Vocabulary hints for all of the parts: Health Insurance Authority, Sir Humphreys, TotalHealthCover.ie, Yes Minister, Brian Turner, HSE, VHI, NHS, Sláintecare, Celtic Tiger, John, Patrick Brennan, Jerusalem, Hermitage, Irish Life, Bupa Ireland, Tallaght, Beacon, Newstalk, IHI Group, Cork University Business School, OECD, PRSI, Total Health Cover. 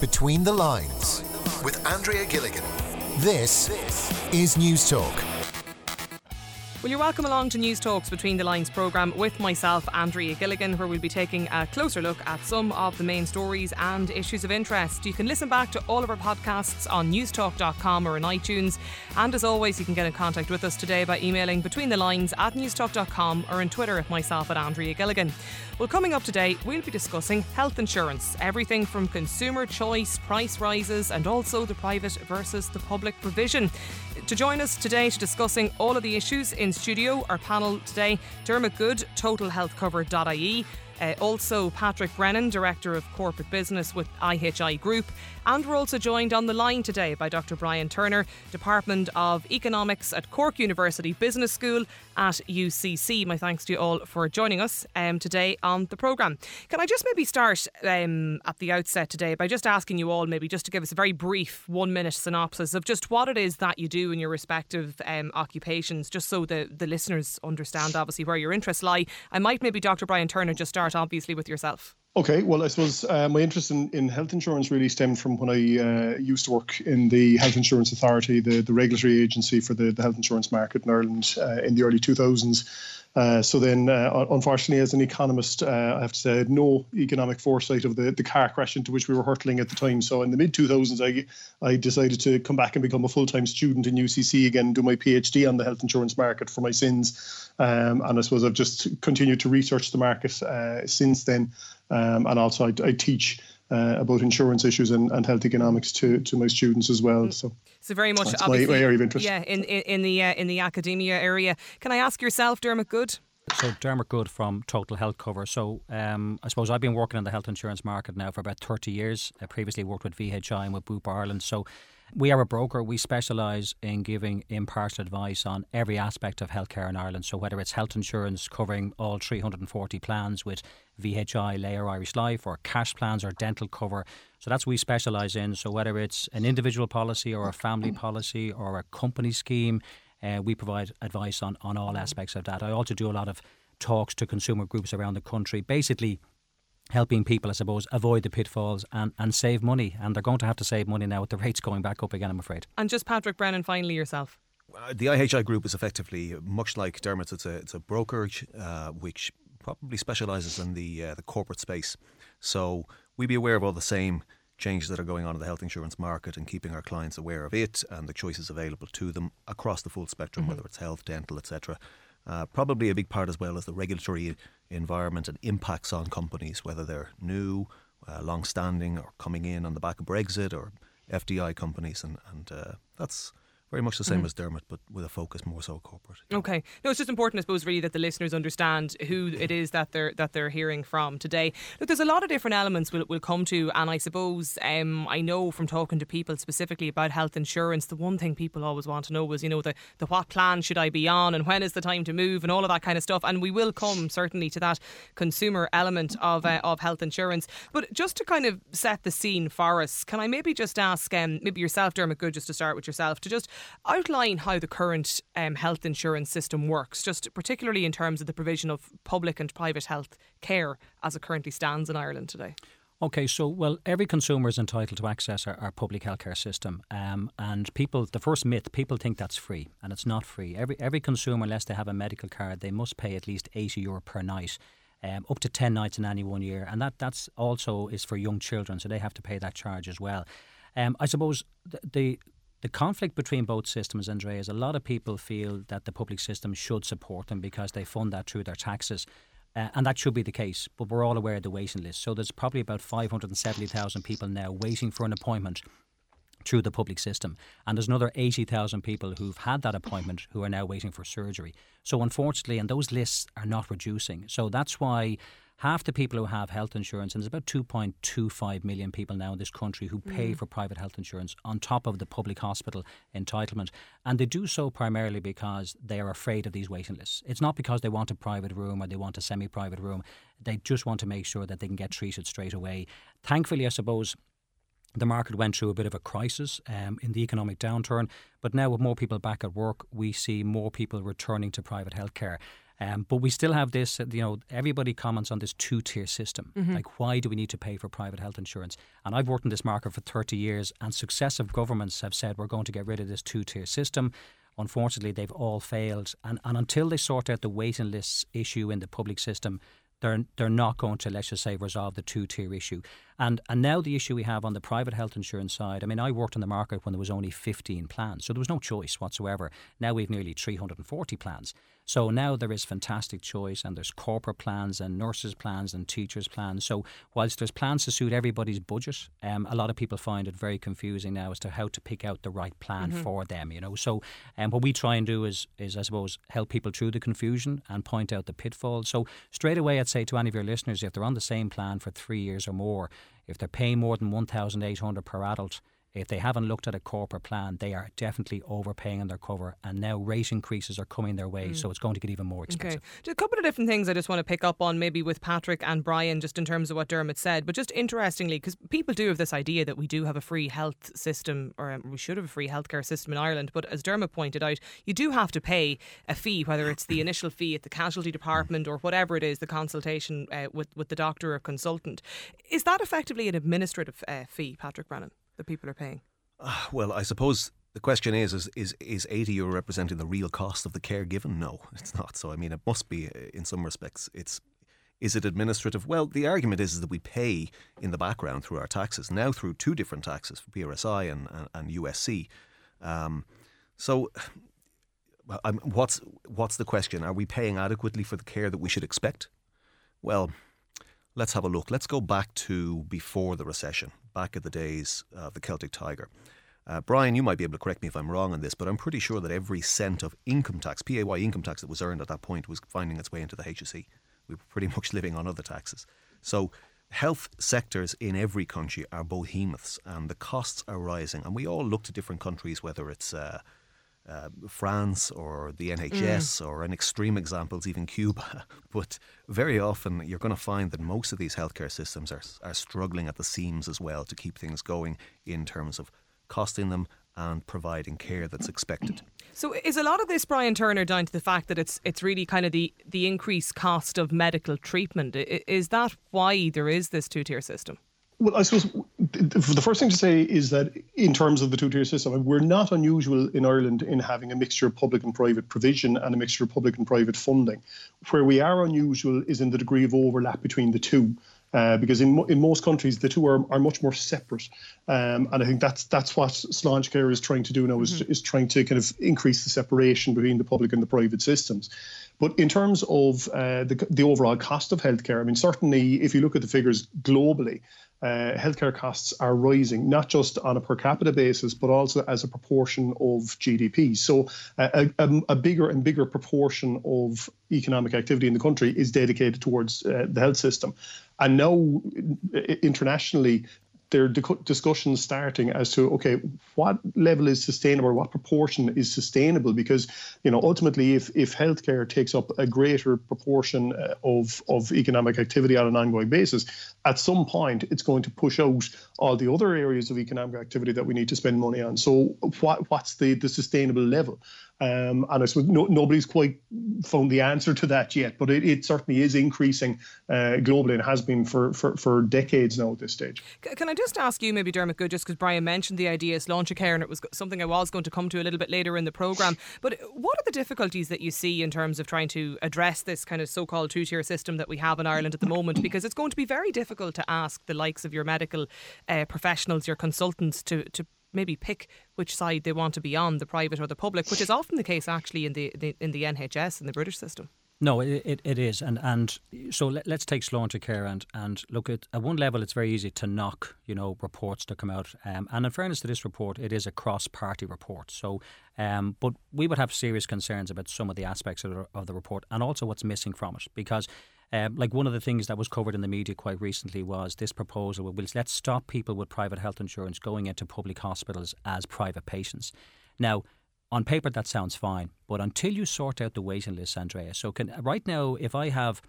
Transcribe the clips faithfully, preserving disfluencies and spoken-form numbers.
Between the Lines with Andrea Gilligan. This is Newstalk. Well, you're welcome along to News Talks Between the Lines programme with myself, Andrea Gilligan, where we'll be taking a closer look at some of the main stories and issues of interest. You can listen back to all of our podcasts on newstalk dot com or on iTunes. And as always, you can get in contact with us today by emailing betweenthelines at newstalk dot com or on Twitter at myself at Andrea Gilligan. Well, coming up today, we'll be discussing health insurance, everything from consumer choice, price rises, and also the private versus the public provision. To join us today to discussing all of the issues in studio, our panel today, Dermot Good, Total Health Cover dot I E, uh, also Patrick Brennan, Director of Corporate Business with I H I Group, and we're also joined on the line today by Doctor Brian Turner, Department of Economics at Cork University Business School at U C C. My thanks to you all for joining us um, today on the programme. Can I just maybe start um, at the outset today by just asking you all maybe just to give us a very brief one minute synopsis of just what it is that you do in your respective um, occupations, just so the, the listeners understand obviously where your interests lie. I might maybe, Doctor Brian Turner, just start obviously with yourself. Okay, well, I suppose uh, my interest in, in health insurance really stemmed from when I uh, used to work in the Health Insurance Authority, the, the regulatory agency for the, the health insurance market in Ireland uh, in the early two thousands. Uh, so then, uh, unfortunately, as an economist, uh, I have to say I had no economic foresight of the, the car crash into which we were hurtling at the time. So in the mid two thousands, I I decided to come back and become a full-time student in U C C again, do my PhD on the health insurance market for my sins. Um, and I suppose I've just continued to research the market uh, since then. Um, and also I, I teach Uh, about insurance issues and, and health economics to, to my students as well. So, so very much that's my, my area of interest. Yeah, in in, in the uh, in the academia area. Can I ask yourself, Dermot Good? So Dermot Good from Total Health Cover. So um, I suppose I've been working in the health insurance market now for about thirty years. I previously worked with V H I and with Bupa Ireland. So we are a broker. We specialise in giving impartial advice on every aspect of healthcare in Ireland. So whether it's health insurance covering all three hundred forty plans with V H I, Laya, Irish Life, or cash plans or dental cover. So that's what we specialise in. So whether it's an individual policy or a family policy or a company scheme, uh, we provide advice on, on all aspects of that. I also do a lot of talks to consumer groups around the country, basically helping people, I suppose, avoid the pitfalls and, and save money. And they're going to have to save money now with the rates going back up again, I'm afraid. And just Patrick Brennan, finally, yourself. Uh, the I H I Group is effectively, much like Dermot's, it's a, it's a brokerage uh, which probably specialises in the, uh, the corporate space. So we'd be aware of all the same changes that are going on in the health insurance market and keeping our clients aware of it and the choices available to them across the full spectrum, mm-hmm. whether it's health, dental, et cetera. Uh, probably a big part as well as the regulatory environment and impacts on companies, whether they're new, uh, long-standing or coming in on the back of Brexit or F D I companies. And, and uh, that's very much the same mm-hmm. as Dermot, but with a focus more so corporate. Okay. No, it's just important, I suppose, really that the listeners understand who it is that they're that they're hearing from today. Look, there's a lot of different elements we'll, we'll come to, and I suppose um, I know from talking to people specifically about health insurance, the one thing people always want to know was, you know, the, the what plan should I be on and when is the time to move and all of that kind of stuff. And we will come certainly to that consumer element of, uh, of health insurance. But just to kind of set the scene for us, can I maybe just ask, um, maybe yourself, Dermot Good, just to start with yourself, to just outline how the current um, health insurance system works, just particularly in terms of the provision of public and private health care as it currently stands in Ireland today. Okay, so, well, every consumer is entitled to access our, our public healthcare system. Um, and people, the first myth, people think that's free, and it's not free. Every every consumer, unless they have a medical card, they must pay at least eighty euro per night, um, up to ten nights in any one year. And that that's also is for young children, so they have to pay that charge as well. Um, I suppose the... the The conflict between both systems, Andrea, is a lot of people feel that the public system should support them because they fund that through their taxes. Uh, and that should be the case. But we're all aware of the waiting list. So there's probably about five hundred seventy thousand people now waiting for an appointment through the public system. And there's another eighty thousand people who've had that appointment who are now waiting for surgery. So unfortunately, and those lists are not reducing. So that's why half the people who have health insurance, and there's about two point two five million people now in this country who pay mm. for private health insurance on top of the public hospital entitlement. And they do so primarily because they are afraid of these waiting lists. It's not because they want a private room or they want a semi-private room. They just want to make sure that they can get treated straight away. Thankfully, I suppose, the market went through a bit of a crisis um, in the economic downturn. But now with more people back at work, we see more people returning to private healthcare. Um, but we still have this, you know, everybody comments on this two-tier system. Mm-hmm. Like, why do we need to pay for private health insurance? And I've worked in this market for thirty years, and successive governments have said we're going to get rid of this two-tier system. Unfortunately, they've all failed. And, and until they sort out the waiting lists issue in the public system, they're they're not going to, let's just say, resolve the two-tier issue. And and now the issue we have on the private health insurance side, I mean, I worked in the market when there was only fifteen plans, so there was no choice whatsoever. Now we've nearly three hundred forty plans. So now there is fantastic choice, and there's corporate plans and nurses plans and teachers plans. So whilst there's plans to suit everybody's budget, um, a lot of people find it very confusing now as to how to pick out the right plan mm-hmm. for them, you know. So um, what we try and do is, is, I suppose, help people through the confusion and point out the pitfalls. So straight away, I'd say to any of your listeners, if they're on the same plan for three years or more, if they're paying more than one thousand eight hundred per adult, if they haven't looked at a corporate plan, they are definitely overpaying on their cover, and now rate increases are coming their way, mm. so it's going to get even more expensive. Okay. Just a couple of different things I just want to pick up on maybe with Patrick and Brian, just in terms of what Dermot said, but just interestingly, because people do have this idea that we do have a free health system, or um, we should have a free healthcare system in Ireland, but as Dermot pointed out, you do have to pay a fee, whether it's the initial fee at the casualty department or whatever it is, the consultation uh, with, with the doctor or consultant. Is that effectively an administrative uh, fee, Patrick Brennan, that people are paying? Uh, well, I suppose the question is, is, is, is eighty euro representing the real cost of the care given? No, it's not. So, I mean, it must be in some respects. It's Is it administrative? Well, the argument is, is that we pay in the background through our taxes, now through two different taxes, for P R S I and, and, and U S C. Um, so... Um, what's what's the question? Are we paying adequately for the care that we should expect? Well, let's have a look. Let's go back to before the recession, back at the days of the Celtic Tiger. Uh, Brian, you might be able to correct me if I'm wrong on this, but I'm pretty sure that every cent of income tax, P A Y income tax that was earned at that point, was finding its way into the H S E. We were pretty much living on other taxes. So health sectors in every country are behemoths, and the costs are rising. And we all look to different countries, whether it's... Uh, Uh, France or the N H S mm. or, in extreme examples, even Cuba. But very often you're going to find that most of these healthcare systems are, are struggling at the seams as well to keep things going in terms of costing them and providing care that's expected. So is a lot of this, Brian Turner, down to the fact that it's it's really kind of the, the increased cost of medical treatment? Is that why there is this two-tier system? Well, I suppose the first thing to say is that in terms of the two-tier system, we're not unusual in Ireland in having a mixture of public and private provision and a mixture of public and private funding. Where we are unusual is in the degree of overlap between the two, uh, because in in most countries, the two are, are much more separate. Um, and I think that's that's what Sláintecare is trying to do now, is, mm-hmm. is trying to kind of increase the separation between the public and the private systems. But in terms of uh, the, the overall cost of healthcare, I mean, certainly if you look at the figures globally, Uh, healthcare costs are rising, not just on a per capita basis, but also as a proportion of G D P. So uh, a, a bigger and bigger proportion of economic activity in the country is dedicated towards uh, the health system. And now internationally, there are discussions starting as to, okay, what level is sustainable, what proportion is sustainable? Because, you know, ultimately, if, if healthcare takes up a greater proportion of, of economic activity on an ongoing basis, at some point, it's going to push out all the other areas of economic activity that we need to spend money on. So what what's the, the sustainable level? Um, and I suppose no, nobody's quite found the answer to that yet, but it, it certainly is increasing uh, globally and has been for, for, for decades now at this stage. Can I just ask you, maybe Dermot Good, just because Brian mentioned the idea of Sláintecare, and it was something I was going to come to a little bit later in the programme, but what are the difficulties that you see in terms of trying to address this kind of so-called two-tier system that we have in Ireland at the moment? Because it's going to be very difficult to ask the likes of your medical uh, professionals, your consultants, to, to maybe pick which side they want to be on, the private or the public, which is often the case actually in the, the in the N H S and the British system. No, it it is, and and so let, let's take Sláintecare and and look at at one level. It's very easy to knock, you know, reports that come out, um, and in fairness to this report, it is a cross-party report. So, um, but we would have serious concerns about some of the aspects of the, of the report, and also what's missing from it, because. Um, like one of the things that was covered in the media quite recently was this proposal, which let's stop people with private health insurance going into public hospitals as private patients. Now, on paper, that sounds fine, but until you sort out the waiting list, Andrea, so can, right now, if I have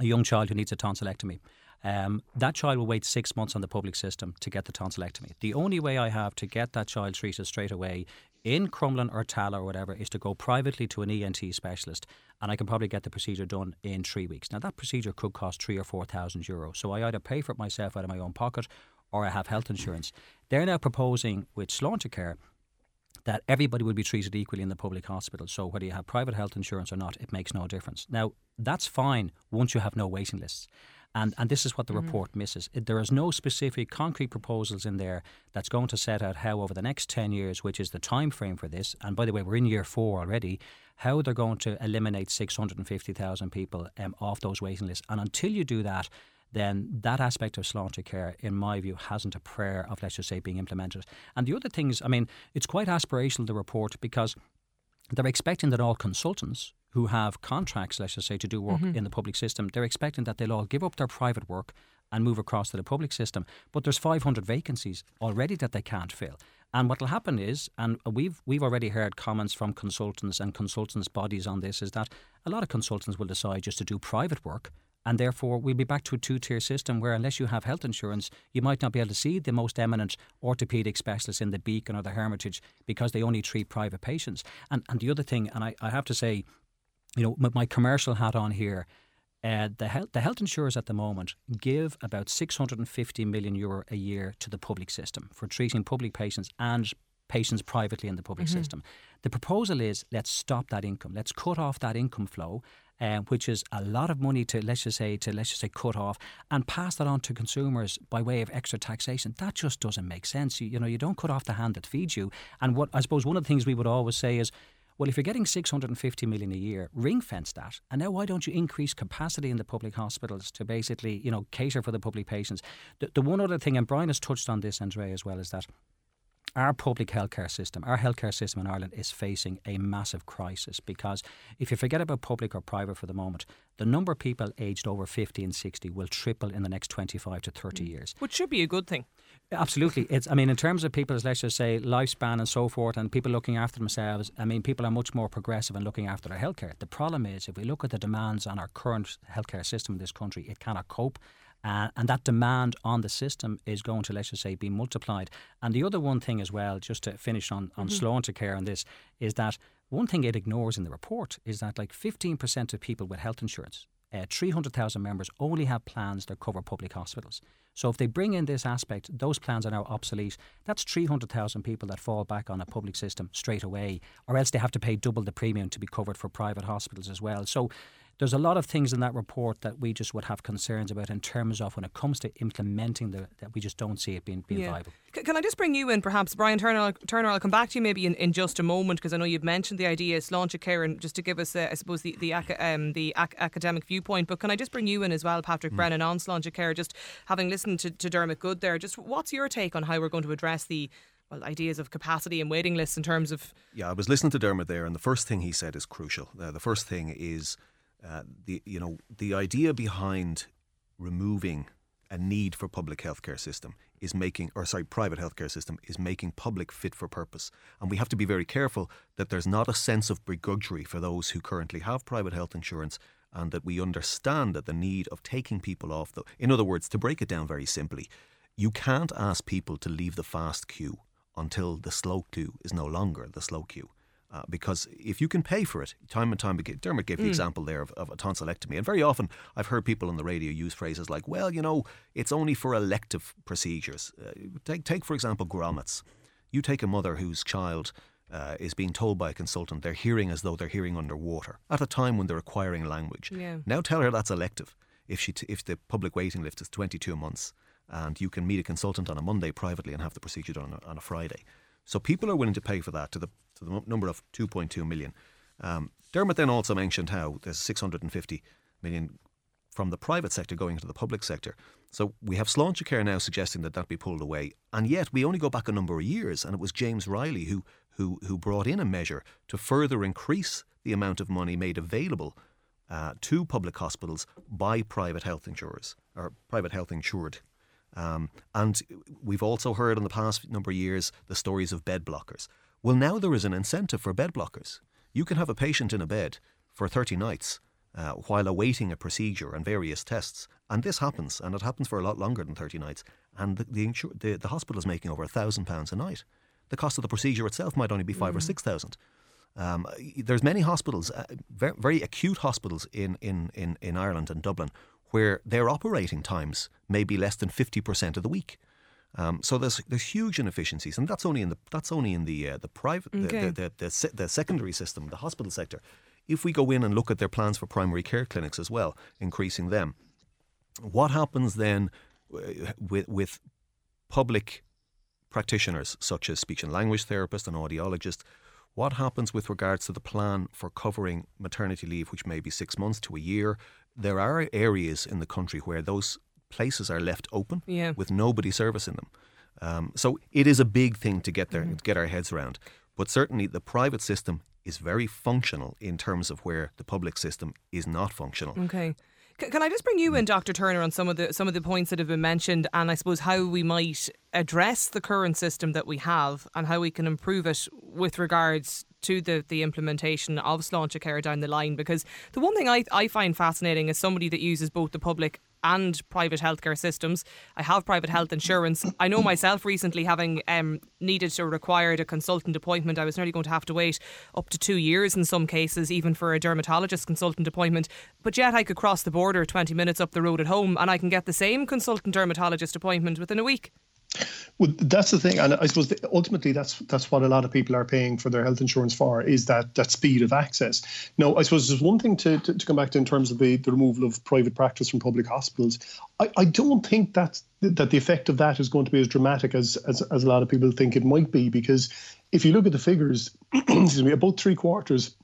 a young child who needs a tonsillectomy, Um, that child will wait six months on the public system to get the tonsillectomy. The only way I have to get that child treated straight away in Crumlin or Tallaght or whatever is to go privately to an E N T specialist, and I can probably get the procedure done in three weeks. Now, that procedure could cost three or four thousand euros, so I either pay for it myself out of my own pocket or I have health insurance. They're now proposing with Sláintecare that everybody will be treated equally in the public hospital. So whether you have private health insurance or not, it makes no difference. Now, that's fine once you have no waiting lists. And and this is what the mm-hmm. report misses. It, there is no specific concrete proposals in there that's going to set out how over the next ten years, which is the time frame for this, and by the way, we're in year four already, how they're going to eliminate six hundred fifty thousand people um, off those waiting lists. And until you do that, then that aspect of Sláintecare, in my view, hasn't a prayer of, let's just say, being implemented. And the other things, I mean, it's quite aspirational, the report, because they're expecting that all consultants who have contracts, let's just say, to do work mm-hmm. in the public system, they're expecting that they'll all give up their private work and move across to the public system. But there's five hundred vacancies already that they can't fill. And what will happen is, and we've we've already heard comments from consultants and consultants' bodies on this, is that a lot of consultants will decide just to do private work. And therefore, we'll be back to a two-tier system where unless you have health insurance, you might not be able to see the most eminent orthopaedic specialists in the Beacon or the Hermitage because they only treat private patients. And and the other thing, and I, I have to say, you know, with my commercial hat on here, uh, the, health, the health insurers at the moment give about six hundred fifty million euro a year to the public system for treating public patients and patients privately in the public mm-hmm. system. The proposal is let's stop that income. Let's cut off that income flow. Uh, which is a lot of money to let's just say to let's just say cut off and pass that on to consumers by way of extra taxation. That just doesn't make sense. You, you know, you don't cut off the hand that feeds you. And what I suppose one of the things we would always say is, well, if you're getting six hundred fifty million a year, ring fence that. And now, why don't you increase capacity in the public hospitals to basically, you know, cater for the public patients? The, the one other thing, and Brian has touched on this, Andrea, as well, is that our public healthcare system, our healthcare system in Ireland is facing a massive crisis because if you forget about public or private for the moment, the number of people aged over fifty and sixty will triple in the next twenty-five to thirty years. Which should be a good thing. Absolutely. It's. I mean, in terms of people's, let's just say, lifespan and so forth and people looking after themselves, I mean, people are much more progressive in looking after their healthcare. The problem is if we look at the demands on our current healthcare system in this country, it cannot cope. Uh, and that demand on the system is going to, let's just say, be multiplied. And the other one thing as well, just to finish on, on mm-hmm. Sláintecare on this, is that one thing it ignores in the report is that like fifteen percent of people with health insurance, uh, three hundred thousand members only have plans that cover public hospitals. So if they bring in this aspect, those plans are now obsolete. That's three hundred thousand people that fall back on a public system straight away, or else they have to pay double the premium to be covered for private hospitals as well. So there's a lot of things in that report that we just would have concerns about in terms of when it comes to implementing the, that we just don't see it being, being yeah. viable. C- can I just bring you in perhaps, Brian Turner, I'll, Turner, I'll come back to you maybe in, in just a moment because I know you've mentioned the idea of Sláintecare and just to give us, uh, I suppose, the the, ac- um, the ac- academic viewpoint. But can I just bring you in as well, Patrick mm. Brennan, on Sláintecare, just having listened to, to Dermot Good there, just what's your take on how we're going to address the Well, ideas of capacity and waiting lists in terms of... Yeah, I was listening to Dermot there and the first thing he said is crucial. Uh, the first thing is, uh, the you know, the idea behind removing a need for public healthcare system is making, or sorry, private healthcare system is making public fit for purpose. And we have to be very careful that there's not a sense of begrudgery for those who currently have private health insurance and that we understand that the need of taking people off. The, in other words, to break it down very simply, you can't ask people to leave the fast queue until the slow queue is no longer the slow queue. Uh, because if you can pay for it, time and time again, Dermot gave the mm. example there of, of a tonsillectomy. And very often I've heard people on the radio use phrases like, well, you know, it's only for elective procedures. Uh, take, take, for example, grommets. You take a mother whose child uh, is being told by a consultant they're hearing as though they're hearing underwater at a time when they're acquiring language. Yeah. Now tell her that's elective. If she t- if the public waiting list is twenty-two months and you can meet a consultant on a Monday privately and have the procedure done on a, on a Friday. So people are willing to pay for that to the to the number of two point two million. Um, Dermot then also mentioned how there's six hundred fifty million from the private sector going into the public sector. So we have Sláintecare now suggesting that that be pulled away. And yet we only go back a number of years. And it was James Reilly who who who brought in a measure to further increase the amount of money made available uh, to public hospitals by private health insurers or private health insured. Um, and we've also heard in the past number of years the stories of bed blockers. Well, now there is an incentive for bed blockers. You can have a patient in a bed for thirty nights uh, while awaiting a procedure and various tests. And this happens, and it happens for a lot longer than thirty nights. And the the, insur- the, the hospital is making over one thousand pounds a night. The cost of the procedure itself might only be five mm. or six thousand. Um, there's many hospitals, uh, very, very acute hospitals in, in, in, in Ireland and Dublin, where their operating times may be less than fifty percent of the week. Um, so there's there's huge inefficiencies, and that's only in the that's only in the uh, the private okay. the, the, the, the the secondary system, the hospital sector. If we go in and look at their plans for primary care clinics as well, increasing them, what happens then with with public practitioners such as speech and language therapists and audiologists? What happens with regards to the plan for covering maternity leave, which may be six months to a year? There are areas in the country where those places are left open yeah. with nobody servicing them. Um, so it is a big thing to get there, mm-hmm. to get our heads around. But certainly the private system is very functional in terms of where the public system is not functional. Okay. C- can I just bring you in, Doctor Turner, on some of the some of the points that have been mentioned, and I suppose how we might address the current system that we have and how we can improve it with regards to the, the implementation of Sláintecare down the line? Because the one thing I, I find fascinating is somebody that uses both the public and private healthcare systems. I have private health insurance. I know myself recently having um, needed or required a consultant appointment, I was nearly going to have to wait up to two years in some cases, even for a dermatologist consultant appointment. But yet I could cross the border twenty minutes up the road at home and I can get the same consultant dermatologist appointment within a week. Well, that's the thing, and I suppose ultimately that's that's what a lot of people are paying for their health insurance for, is that that speed of access. Now, I suppose there's one thing to, to, to come back to in terms of the, the removal of private practice from public hospitals. I, I don't think that's, that the effect of that is going to be as dramatic as, as, as a lot of people think it might be, because if you look at the figures, excuse me, about three quarters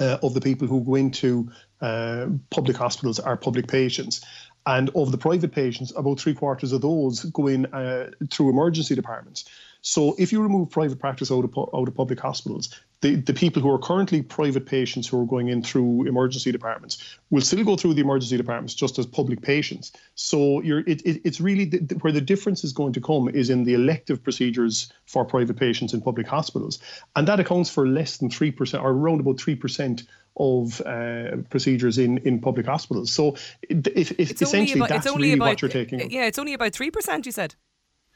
uh, of the people who go into uh, public hospitals are public patients. And of the private patients, about three quarters of those go in uh, through emergency departments. So if you remove private practice out of, pu- out of public hospitals, the, the people who are currently private patients who are going in through emergency departments will still go through the emergency departments just as public patients. So you're, it, it, it's really the, the, where the difference is going to come is in the elective procedures for private patients in public hospitals. And that accounts for less than three percent, or around about three percent of uh, procedures in, in public hospitals. So it, it, it's essentially about, that's it's really about, what you're taking. Yeah, it's only about three percent, you said.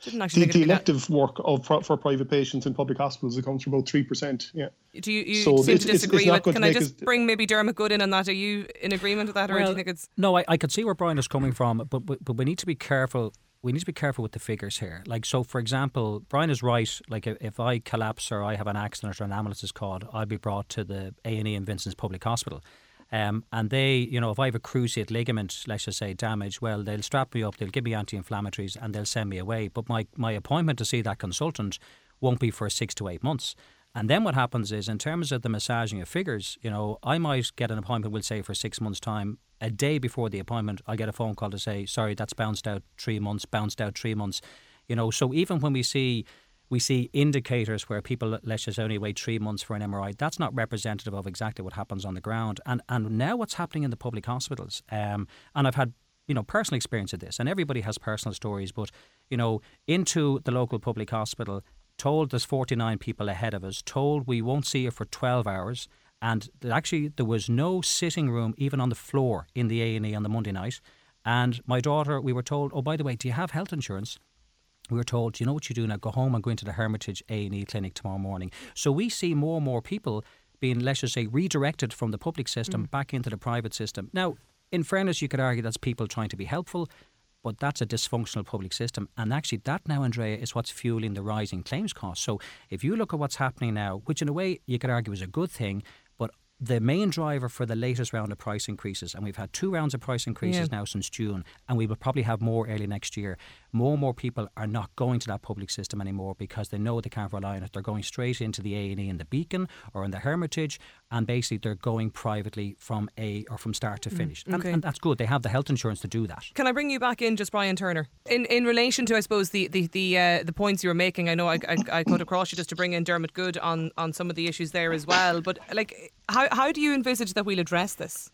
Didn't the, the elective work of for private patients in public hospitals accounts for about three percent. Yeah. Do you, you so seem to disagree it's, it's with? Can I just bring maybe Dermot Good in on that? Are you in agreement with that, or well, do you think it's? No, I, I can see where Brian is coming from, but, but but we need to be careful. We need to be careful with the figures here. Like, so, for example, Brian is right. Like, if I collapse or I have an accident or an ambulance is called, I'll be brought to the A and E in Vincent's Public Hospital. Um, and they, you know, if I have a cruciate ligament, let's just say damage, well, they'll strap me up, they'll give me anti-inflammatories and they'll send me away. But my, my appointment to see that consultant won't be for six to eight months. And then what happens is, in terms of the massaging of figures, you know, I might get an appointment, we'll say, for six months' time. A day before the appointment, I get a phone call to say, sorry, that's bounced out three months, bounced out three months. You know, so even when we see... We see indicators where people, let's just only wait three months for an M R I. That's not representative of exactly what happens on the ground. And and now what's happening in the public hospitals. Um, and I've had, you know, personal experience of this. And everybody has personal stories. But, you know, into the local public hospital, told there's forty-nine people ahead of us, told we won't see you for twelve hours. And actually there was no sitting room even on the floor in the A and E on the Monday night. And my daughter, we were told, oh, by the way, do you have health insurance? We were told, do you know what you do now? Go home and go into the Hermitage A and E clinic tomorrow morning. So we see more and more people being, let's just say, redirected from the public system mm. back into the private system. Now, in fairness, you could argue that's people trying to be helpful, but that's a dysfunctional public system. And actually that now, Andrea, is what's fueling the rising claims costs. So if you look at what's happening now, which in a way you could argue is a good thing, but the main driver for the latest round of price increases, and we've had two rounds of price increases yeah. now since June, and we will probably have more early next year. More and more people are not going to that public system anymore because they know they can't rely on it. They're going straight into the A and E in the Beacon or in the Hermitage, and basically they're going privately from a or from start to finish. Mm, okay. and, and that's good. They have the health insurance to do that. Can I bring you back in, just Brian Turner, in in relation to, I suppose, the the the, uh, the points you were making? I know I, I I cut across you just to bring in Dermot Good on on some of the issues there as well. But like, how how do you envisage that we'll address this?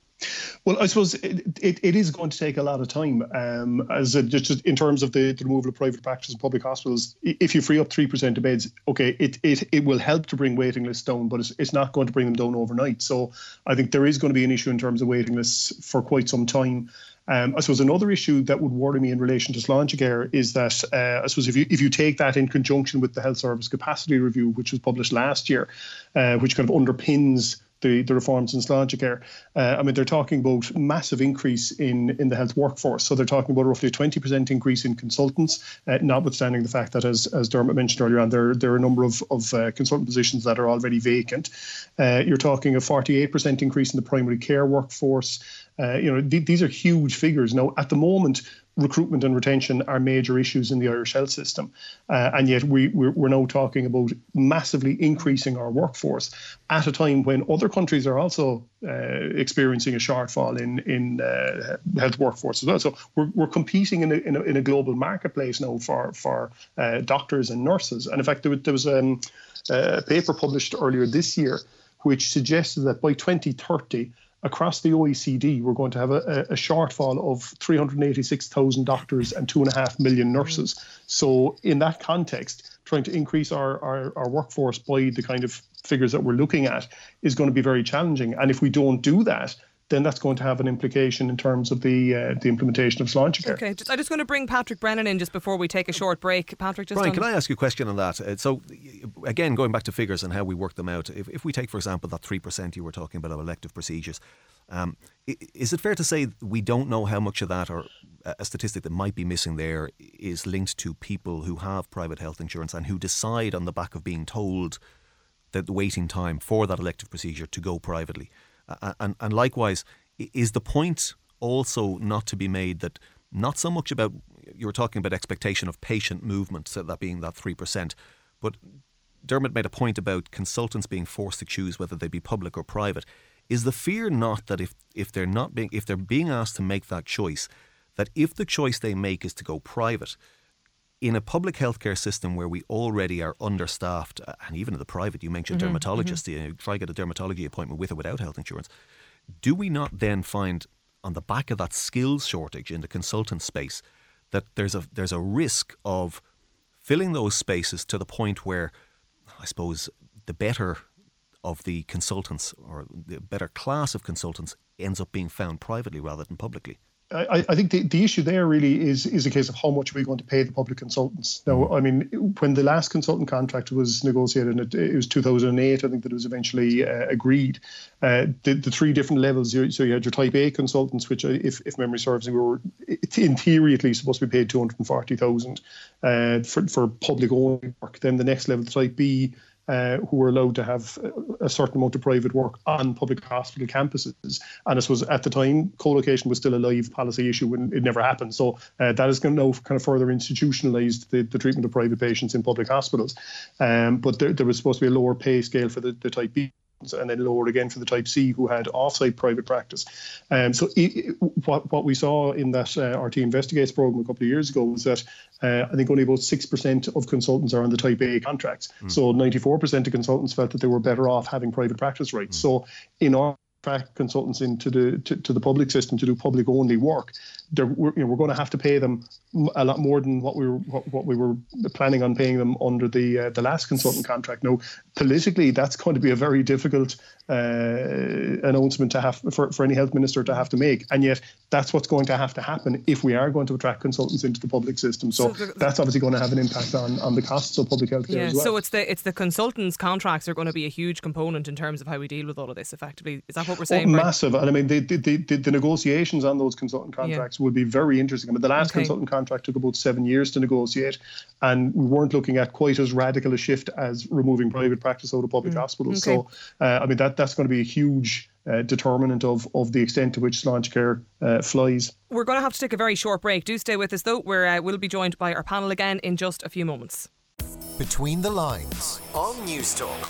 Well, I suppose it, it, it is going to take a lot of time. Um, as a, just in terms of the, the removal of private practice and public hospitals, if you free up three percent of beds, okay, it, it, it will help to bring waiting lists down, but it's, it's not going to bring them down overnight. So I think there is going to be an issue in terms of waiting lists for quite some time. Um, I suppose another issue that would worry me in relation to Sláintecare is that uh, I suppose if you if you take that in conjunction with the Health Service Capacity Review, which was published last year, uh, which kind of underpins the, the reforms in Sláintecare, uh, I mean, they're talking about massive increase in, in the health workforce. So they're talking about roughly a twenty percent increase in consultants, uh, notwithstanding the fact that, as, as Dermot mentioned earlier on, there, there are a number of, of uh, consultant positions that are already vacant. Uh, you're talking a forty-eight percent increase in the primary care workforce. Uh, you know, th- these are huge figures. Now, at the moment, recruitment and retention are major issues in the Irish health system. Uh, and yet we, we're, we're now talking about massively increasing our workforce at a time when other countries are also uh, experiencing a shortfall in, in uh, health workforce as well. So we're, we're competing in a, in, a, in a global marketplace now for, for uh, doctors and nurses. And in fact, there, there was um, a paper published earlier this year which suggested that by twenty thirty, across the O E C D, we're going to have a, a shortfall of three hundred eighty-six thousand doctors and two and a half million nurses. So in that context, trying to increase our, our, our workforce by the kind of figures that we're looking at is going to be very challenging. And if we don't do that, then that's going to have an implication in terms of the uh, the implementation of Sláintecare. Okay, just, I just want to bring Patrick Brennan in just before we take a short break. Patrick, just Brian, on... can I ask you a question on that? Uh, so, again, going back to figures and how we work them out, if, if we take, for example, that three percent you were talking about of elective procedures, um, is it fair to say we don't know how much of that, or a statistic that might be missing there, is linked to people who have private health insurance and who decide on the back of being told that the waiting time for that elective procedure to go privately? Uh, and, and likewise, is the point also not to be made that not so much about, you were talking about expectation of patient movement, so that being that three percent, but Dermot made a point about consultants being forced to choose whether they be public or private. Is the fear not that if, if they're not being, if they're being asked to make that choice, that if the choice they make is to go private, in a public healthcare system where we already are understaffed, and even in the private, you mentioned mm-hmm, dermatologists, mm-hmm. You know, try to get a dermatology appointment with or without health insurance. Do we not then find, on the back of that skills shortage in the consultant space, that there's a there's a risk of filling those spaces to the point where, I suppose, the better of the consultants or the better class of consultants ends up being found privately rather than publicly? I, I think the, the issue there really is is a case of how much we're going to pay the public consultants. Now, I mean, when the last consultant contract was negotiated, and it, it was two thousand eight, I think that it was eventually uh, agreed, uh, the, the three different levels, you, so you had your type A consultants, which if, if memory serves, we were in theory at least supposed to be paid two hundred forty thousand uh, for, for public-owned work. Then the next level, type B, Uh, who were allowed to have a certain amount of private work on public hospital campuses. And this was, at the time, co-location was still a live policy issue when it never happened. So uh, that is going to now kind of further institutionalise the, the treatment of private patients in public hospitals. Um, but there, there was supposed to be a lower pay scale for the, the type B, and then lower again for the type C who had off-site private practice. Um, so it, it, what, what we saw in that uh, R T Investigates programme a couple of years ago was that uh, I think only about six percent of consultants are on the type A contracts. Mm. So ninety-four percent of consultants felt that they were better off having private practice rights. Mm. So in our attract consultants into the to, to the public system to do public only work, They're, we're, you know, we're going to have to pay them a lot more than what we were what, what we were planning on paying them under the uh, the last consultant contract. Now, politically, that's going to be a very difficult uh, announcement to have for, for any health minister to have to make, and yet that's what's going to have to happen if we are going to attract consultants into the public system. So, so the, that's obviously going to have an impact on, on the costs of public health care yeah, as well. So it's the it's the consultants' contracts are going to be a huge component in terms of how we deal with all of this. Effectively, is that what What we're saying, oh, massive. And I mean, the, the, the, the negotiations on those consultant contracts yeah. would be very interesting. I mean, the last okay. consultant contract took about seven years to negotiate, and we weren't looking at quite as radical a shift as removing private practice out of public mm. hospitals. Okay. So, uh, I mean, that that's going to be a huge uh, determinant of, of the extent to which Sláintecare uh, flies. We're going to have to take a very short break. Do stay with us, though. We're, uh, we'll be joined by our panel again in just a few moments. Between the Lines on Newstalk.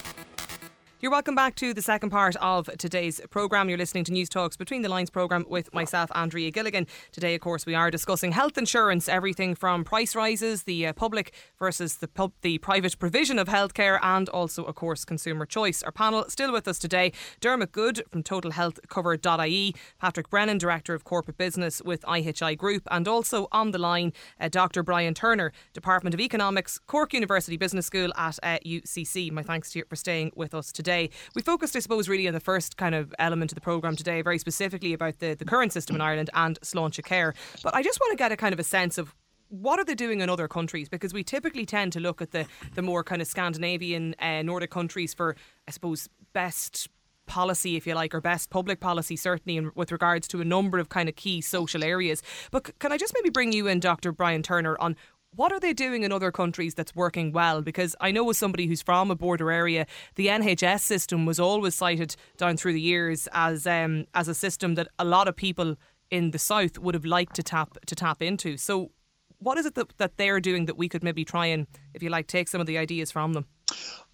You're welcome back to the second part of today's programme. You're listening to News Talks Between the Lines programme with myself, Andrea Gilligan. Today, of course, we are discussing health insurance, everything from price rises, the uh, public versus the, pub- the private provision of healthcare, and also, of course, consumer choice. Our panel still with us today, Dermot Good from Total Health Cover dot I E, Patrick Brennan, Director of Corporate Business with I H I Group, and also on the line, uh, Doctor Brian Turner, Department of Economics, Cork University Business School at uh, U C C. My thanks to you for staying with us today. We focused, I suppose, really on the first kind of element of the programme today, very specifically about the, the current system in Ireland and Sláintecare. But I just want to get a kind of a sense of what are they doing in other countries? Because we typically tend to look at the, the more kind of Scandinavian, uh, Nordic countries for, I suppose, best policy, if you like, or best public policy, certainly in, with regards to a number of kind of key social areas. But c- can I just maybe bring you in, Doctor Brian Turner, on what are they doing in other countries that's working well? Because I know, as somebody who's from a border area, the N H S system was always cited down through the years as um, as a system that a lot of people in the south would have liked to tap to tap into. So what is it that, that they're doing that we could maybe try and, if you like, take some of the ideas from them?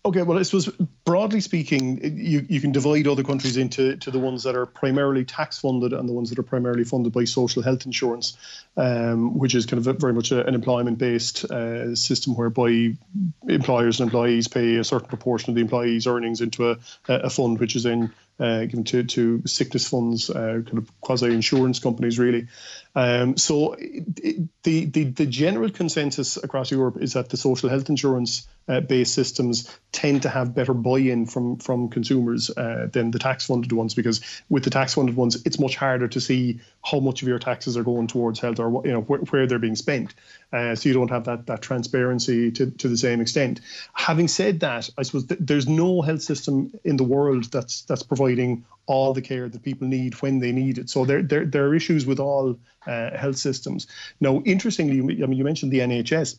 Okay, well, I suppose broadly speaking, you, you can divide other countries into to the ones that are primarily tax funded and the ones that are primarily funded by social health insurance, um, which is kind of a, very much a, an employment-based uh, system whereby employers and employees pay a certain proportion of the employees' earnings into a, a fund, which is then uh, given to, to sickness funds, uh, kind of quasi-insurance companies, really. Um, so it, the, the, the general consensus across Europe is that the social health insurance uh, based systems tend to have better buy-in from from consumers uh, than the tax-funded ones, because with the tax-funded ones, it's much harder to see how much of your taxes are going towards health, or you know where, where they're being spent. Uh, so you don't have that that transparency to, to the same extent. Having said that, I suppose th- there's no health system in the world that's that's providing all the care that people need when they need it. So there there, there are issues with all uh, health systems. Now, interestingly, I mean, you mentioned the N H S.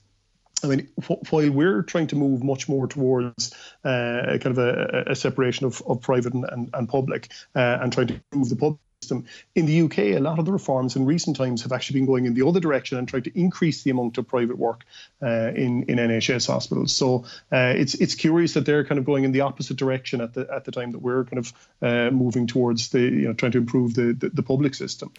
I mean, while we're trying to move much more towards uh, kind of a, a separation of, of private and, and, and public uh, and trying to improve the public system, in the U K, a lot of the reforms in recent times have actually been going in the other direction and trying to increase the amount of private work uh, in, in N H S hospitals. So uh, it's it's curious that they're kind of going in the opposite direction at the at the time that we're kind of uh, moving towards the, you know, trying to improve the, the, the public system.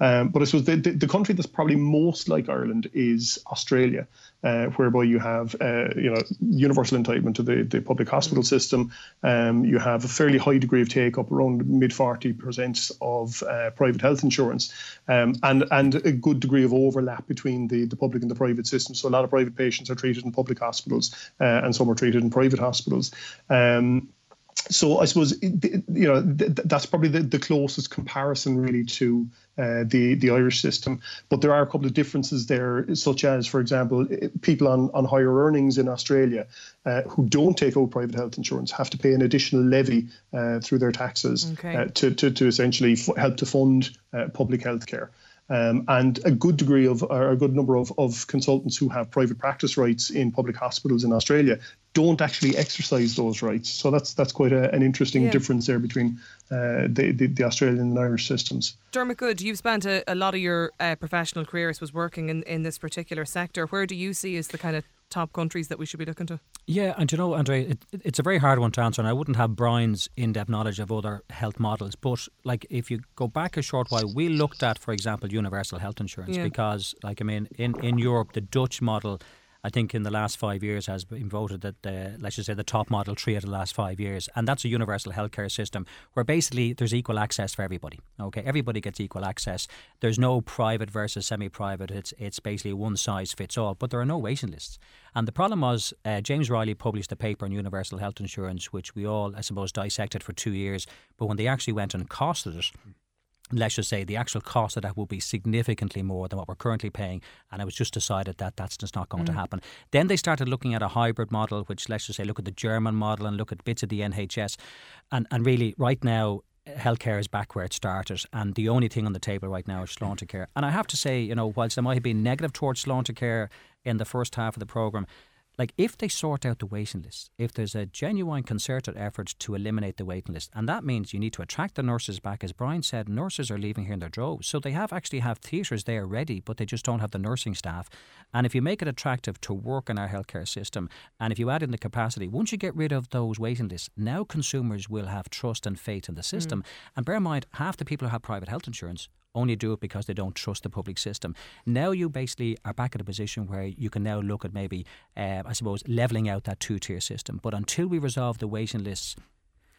Um, but I suppose the, the, the country that's probably most like Ireland is Australia, uh, whereby you have uh, you know universal entitlement to the, the public hospital system. Um, you have a fairly high degree of take up, around mid forty percent of uh, private health insurance, um, and and a good degree of overlap between the, the public and the private system. So a lot of private patients are treated in public hospitals, uh, and some are treated in private hospitals. Um, So I suppose, you know, that's probably the, the closest comparison really to uh, the, the Irish system. But there are a couple of differences there, such as, for example, people on, on higher earnings in Australia uh, who don't take out private health insurance have to pay an additional levy uh, through their taxes okay. uh, to, to, to essentially f- help to fund uh, public health care. Um, and a good degree of, or a good number of, of consultants who have private practice rights in public hospitals in Australia don't actually exercise those rights. So that's that's quite a, an interesting yeah. difference there between uh, the, the, the Australian and Irish systems. Dermot Good, you've spent a, a lot of your uh, professional career, I suppose, working in, in this particular sector. Where do you see as the kind of top countries that we should be looking to? Yeah, and you know, Andrea, it, it's a very hard one to answer, and I wouldn't have Brian's in-depth knowledge of other health models. But like, if you go back a short while, we looked at, for example, universal health insurance yeah. because, like, I mean, in, in Europe, the Dutch model, I think, in the last five years has been voted that the, let's just say, the top model three out of the last five years, and that's a universal healthcare system where basically there's equal access for everybody. Okay, everybody gets equal access. There's no private versus semi-private. It's it's basically one size fits all. But there are no waiting lists. And the problem was uh, James Reilly published a paper on universal health insurance, which we all, I suppose, dissected for two years. But when they actually went and costed it, let's just say the actual cost of that will be significantly more than what we're currently paying, and it was just decided that that's just not going mm. to happen. Then they started looking at a hybrid model, which, let's just say, look at the German model and look at bits of the N H S, and and really right now healthcare is back where it started, and the only thing on the table right now is Sláintecare. And I have to say, you know, whilst I might have been negative towards Sláintecare in the first half of the programme, Like, if they sort out the waiting list, if there's a genuine concerted effort to eliminate the waiting list, and that means you need to attract the nurses back. As Brian said, nurses are leaving here in their droves. So they have actually have theatres there ready, but they just don't have the nursing staff. And if you make it attractive to work in our healthcare system, and if you add in the capacity, once you get rid of those waiting lists, now consumers will have trust and faith in the system. Mm. And bear in mind, half the people who have private health insurance only do it because they don't trust the public system. Now you basically are back at a position where you can now look at maybe, uh, I suppose, levelling out that two-tier system. But until we resolve the waiting lists,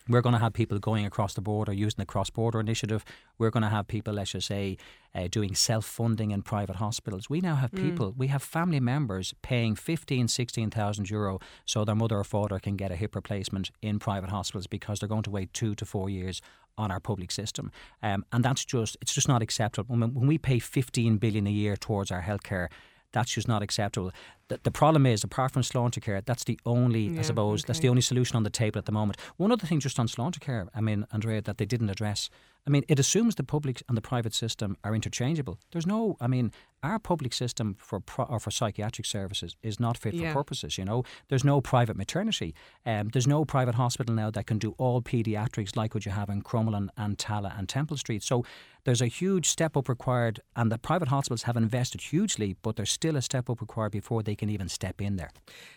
we're going to have people going across the border, using the cross-border initiative. We're going to have people, let's just say, uh, doing self-funding in private hospitals. We now have mm. people, we have family members paying fifteen thousand, sixteen thousand euro so their mother or father can get a hip replacement in private hospitals because they're going to wait two to four years on our public system. Um, and that's just, it's just not acceptable. When, when we pay fifteen billion a year towards our healthcare, that's just not acceptable. The, the problem is, apart from Sláintecare, that's the only, yeah, I suppose, okay. that's the only solution on the table at the moment. One other thing just on Sláintecare, I mean, Andrea, that they didn't address. I mean, it assumes the public and the private system are interchangeable. There's no, I mean, our public system for pro, or for psychiatric services is not fit for yeah. purposes, you know. There's no private maternity. Um, there's no private hospital now that can do all paediatrics like what you have in Crumlin and Tallaght and Temple Street. So there's a huge step up required, and the private hospitals have invested hugely, but there's still a step up required before they can even step in there.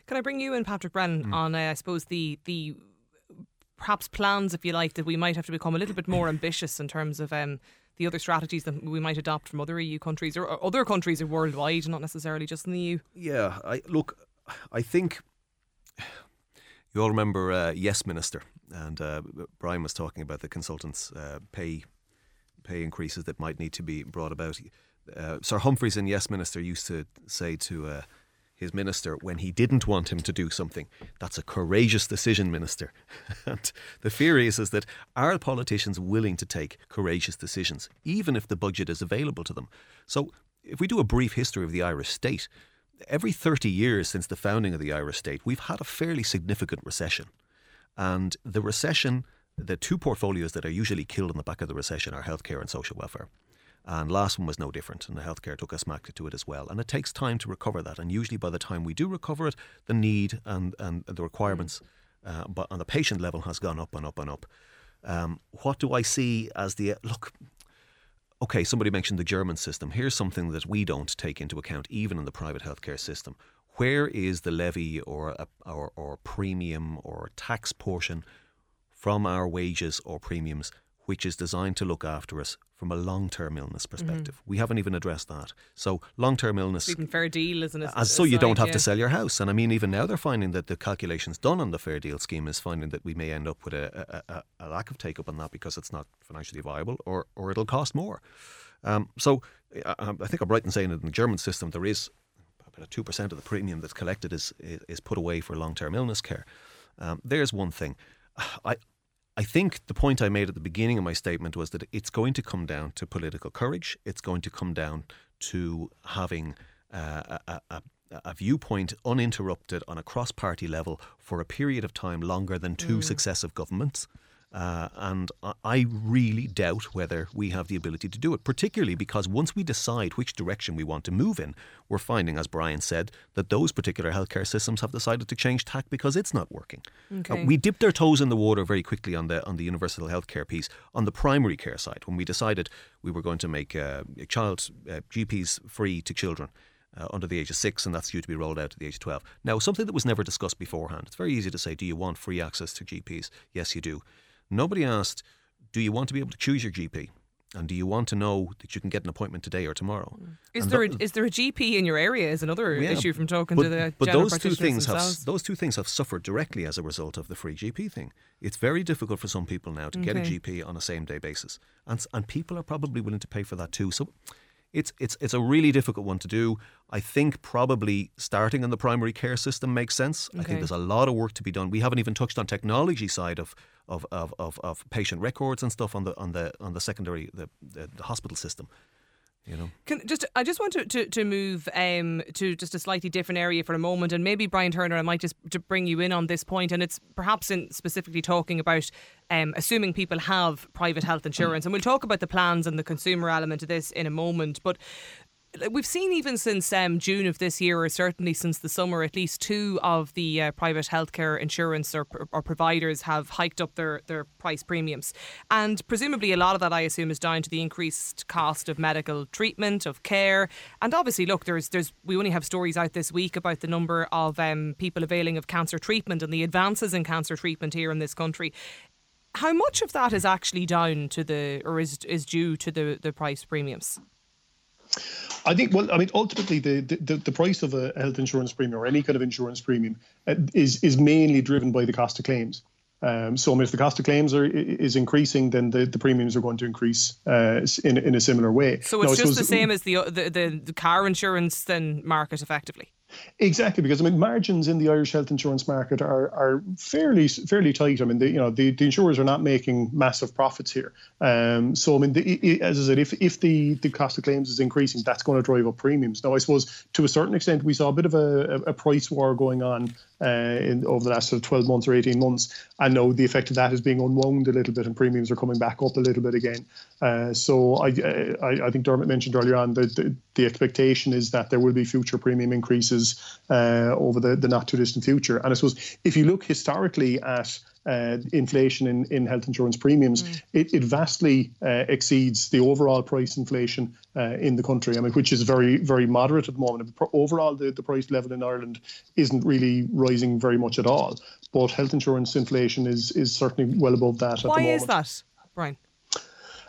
Can I bring you in, Patrick Brennan, mm. on, uh, I suppose, the the... perhaps plans, if you like, that we might have to become a little bit more ambitious in terms of um, the other strategies that we might adopt from other E U countries or, or other countries worldwide, not necessarily just in the E U? Yeah, I, look, I think you all remember uh, Yes Minister, and uh, Brian was talking about the consultants' uh, pay pay increases that might need to be brought about. Uh, Sir Humphreys and Yes Minister used to say to Uh, his minister, when he didn't want him to do something, "That's a courageous decision, Minister." And the fear is, is that are politicians willing to take courageous decisions, even if the budget is available to them? So if we do a brief history of the Irish state, every thirty years since the founding of the Irish state, we've had a fairly significant recession. And the recession, the two portfolios that are usually killed on the back of the recession are healthcare and social welfare. And last one was no different, and the healthcare took a smack to it as well. And it takes time to recover that. And usually by the time we do recover it, the need and, and the requirements uh, but on the patient level has gone up and up and up. Um, what do I see as the... Look, okay, somebody mentioned the German system. Here's something that we don't take into account, even in the private healthcare system. Where is the levy or a, or, or premium or tax portion from our wages or premiums, which is designed to look after us from a long-term illness perspective? Mm-hmm. We haven't even addressed that. So long-term illness... It's even fair deal, isn't it? As so you don't have yeah. to sell your house. And I mean, even now they're finding that the calculations done on the fair deal scheme is finding that we may end up with a, a, a lack of take-up on that because it's not financially viable, or, or it'll cost more. Um, so I, I think I'm right in saying that in the German system there is about two percent of the premium that's collected is, is put away for long-term illness care. Um, there's one thing. I... I think the point I made at the beginning of my statement was that it's going to come down to political courage. It's going to come down to having uh, a, a, a viewpoint uninterrupted on a cross-party level for a period of time longer than two mm. successive governments. Uh, and I really doubt whether we have the ability to do it, particularly because once we decide which direction we want to move in, we're finding, as Brian said, that those particular healthcare systems have decided to change tack because it's not working. Okay. Uh, we dipped our toes in the water very quickly on the on the universal healthcare piece, on the primary care side, when we decided we were going to make uh, child uh, G Ps free to children Uh, under the age of six, and that's due to be rolled out to the age of twelve. Now, something that was never discussed beforehand. It's very easy to say, do you want free access to G Ps? Yes, you do. Nobody asked, do you want to be able to choose your G P? And do you want to know that you can get an appointment today or tomorrow? Is and there th- a, is there a G P in your area is another yeah, issue from talking but, to the but general those two things themselves. have those two things have suffered directly as a result of the free G P thing. It's very difficult for some people now to okay. get a G P on a same day basis, and and people are probably willing to pay for that too. So It's it's it's a really difficult one to do. I think probably starting in the primary care system makes sense. Okay. I think there's a lot of work to be done. We haven't even touched on technology side of of of, of, of patient records and stuff on the on the on the secondary the, the, the hospital system. You know, Can, just I just want to to, to move um, to just a slightly different area for a moment, and maybe Brian Turner, I might just to bring you in on this point, and it's perhaps in specifically talking about um, assuming people have private health insurance, and we'll talk about the plans and the consumer element of this in a moment, but we've seen even since um, June of this year, or certainly since the summer, at least two of the uh, private healthcare insurance or, or providers have hiked up their, their price premiums. And presumably a lot of that, I assume, is down to the increased cost of medical treatment, of care. And obviously, look, there's there's we only have stories out this week about the number of um, people availing of cancer treatment and the advances in cancer treatment here in this country. How much of that is actually down to the, or is is due to the, the price premiums? I think, well, I mean, ultimately, the, the, the price of a health insurance premium or any kind of insurance premium uh, is is mainly driven by the cost of claims. Um, so I mean, if the cost of claims are is increasing, then the, the premiums are going to increase uh, in in a similar way. So it's now, just the same as the, the the the car insurance then market, effectively. Exactly, because I mean margins in the Irish health insurance market are are fairly fairly tight. I mean, the, you know, the, the insurers are not making massive profits here. Um, so I mean, the, it, as I said, if if the, the cost of claims is increasing, that's going to drive up premiums. Now, I suppose to a certain extent, we saw a bit of a, a price war going on uh, in, over the last sort of twelve months or eighteen months, and now the effect of that is being unwound a little bit, and premiums are coming back up a little bit again. Uh, so I, I I think Dermot mentioned earlier on that the, the expectation is that there will be future premium increases Uh, over the, the not-too-distant future. And I suppose if you look historically at uh, inflation in, in health insurance premiums, mm. it, it vastly uh, exceeds the overall price inflation uh, in the country, I mean, which is very, very moderate at the moment. Overall, the, the price level in Ireland isn't really rising very much at all, but health insurance inflation is, is certainly well above that at the moment. Why is that, Brian?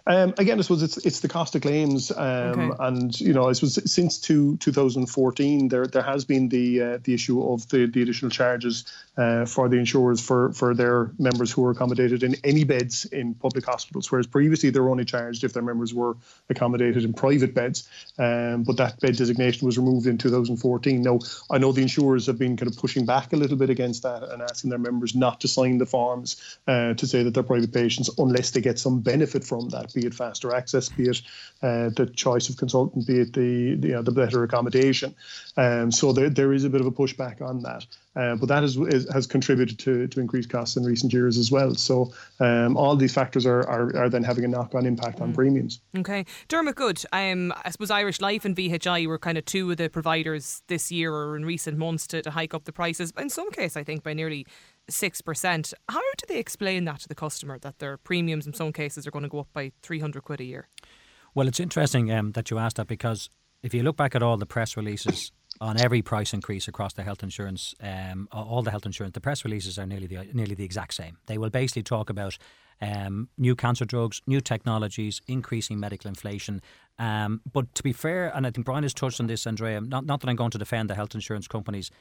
Um, again, I suppose it's it's the cost of claims, um, okay. and you know, I suppose since two, 2014, there there has been the uh, the issue of the, the additional charges uh, for the insurers for, for their members who are accommodated in any beds in public hospitals, whereas previously they were only charged if their members were accommodated in private beds. Um, but that bed designation was removed in two thousand fourteen. Now, I know the insurers have been kind of pushing back a little bit against that and asking their members not to sign the forms uh, to say that they're private patients unless they get some benefit from that. Be it faster access, be it uh, the choice of consultant, be it the the, you know, the better accommodation. Um, so there there is a bit of a pushback on that. Uh, but that is, is, has contributed to, to increased costs in recent years as well. So um, all these factors are, are, are then having a knock-on impact on premiums. OK. Dermot Good, um, I suppose Irish Life and V H I were kind of two of the providers this year or in recent months to, to hike up the prices, in some case I think by nearly six percent. How do they explain that to the customer, that their premiums in some cases are going to go up by three hundred quid a year? Well, it's interesting um, that you asked that, because if you look back at all the press releases on every price increase across the health insurance, um, all the health insurance, the press releases are nearly the, nearly the exact same. They will basically talk about um, new cancer drugs, new technologies, increasing medical inflation. Um, but to be fair, and I think Brian has touched on this, Andrea, not, not that I'm going to defend the health insurance companies,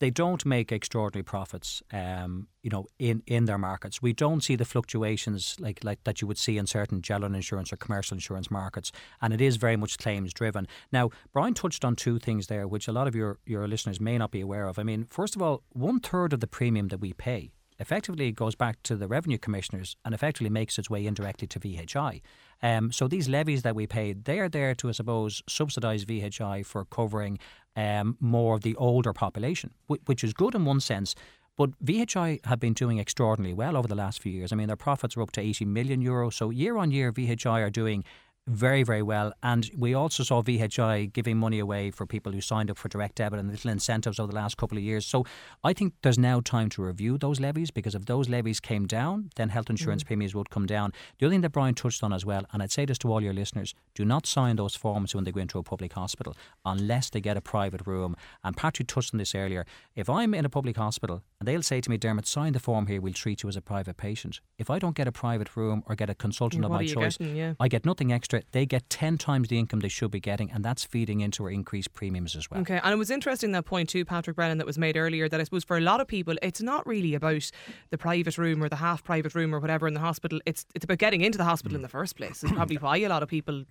they don't make extraordinary profits, um, you know, in, in their markets. We don't see the fluctuations like, like that you would see in certain general insurance or commercial insurance markets. And it is very much claims driven. Now, Brian touched on two things there, which a lot of your, your listeners may not be aware of. I mean, first of all, one third of the premium that we pay effectively goes back to the revenue commissioners and effectively makes its way indirectly to V H I. Um, so these levies that we pay, they are there to, I suppose, subsidise V H I for covering um, more of the older population, which is good in one sense. But V H I have been doing extraordinarily well over the last few years. I mean, their profits are up to eighty million euro. So year on year, V H I are doing very, very well. And we also saw V H I giving money away for people who signed up for direct debit and little incentives over the last couple of years. So I think there's now time to review those levies, because if those levies came down, then health insurance mm-hmm. premiums would come down. The other thing that Brian touched on as well, and I'd say this to all your listeners, do not sign those forms when they go into a public hospital unless they get a private room. And Patrick touched on this earlier. If I'm in a public hospital and they'll say to me, Dermot, sign the form here, we'll treat you as a private patient. If I don't get a private room or get a consultant what of my choice, getting, yeah. I get nothing extra. They get ten times the income they should be getting, and that's feeding into our increased premiums as well. Okay, and it was interesting that point too, Patrick Brennan, that was made earlier, that I suppose for a lot of people it's not really about the private room or the half private room or whatever in the hospital, it's it's about getting into the hospital mm. in the first place. It's probably why a lot of people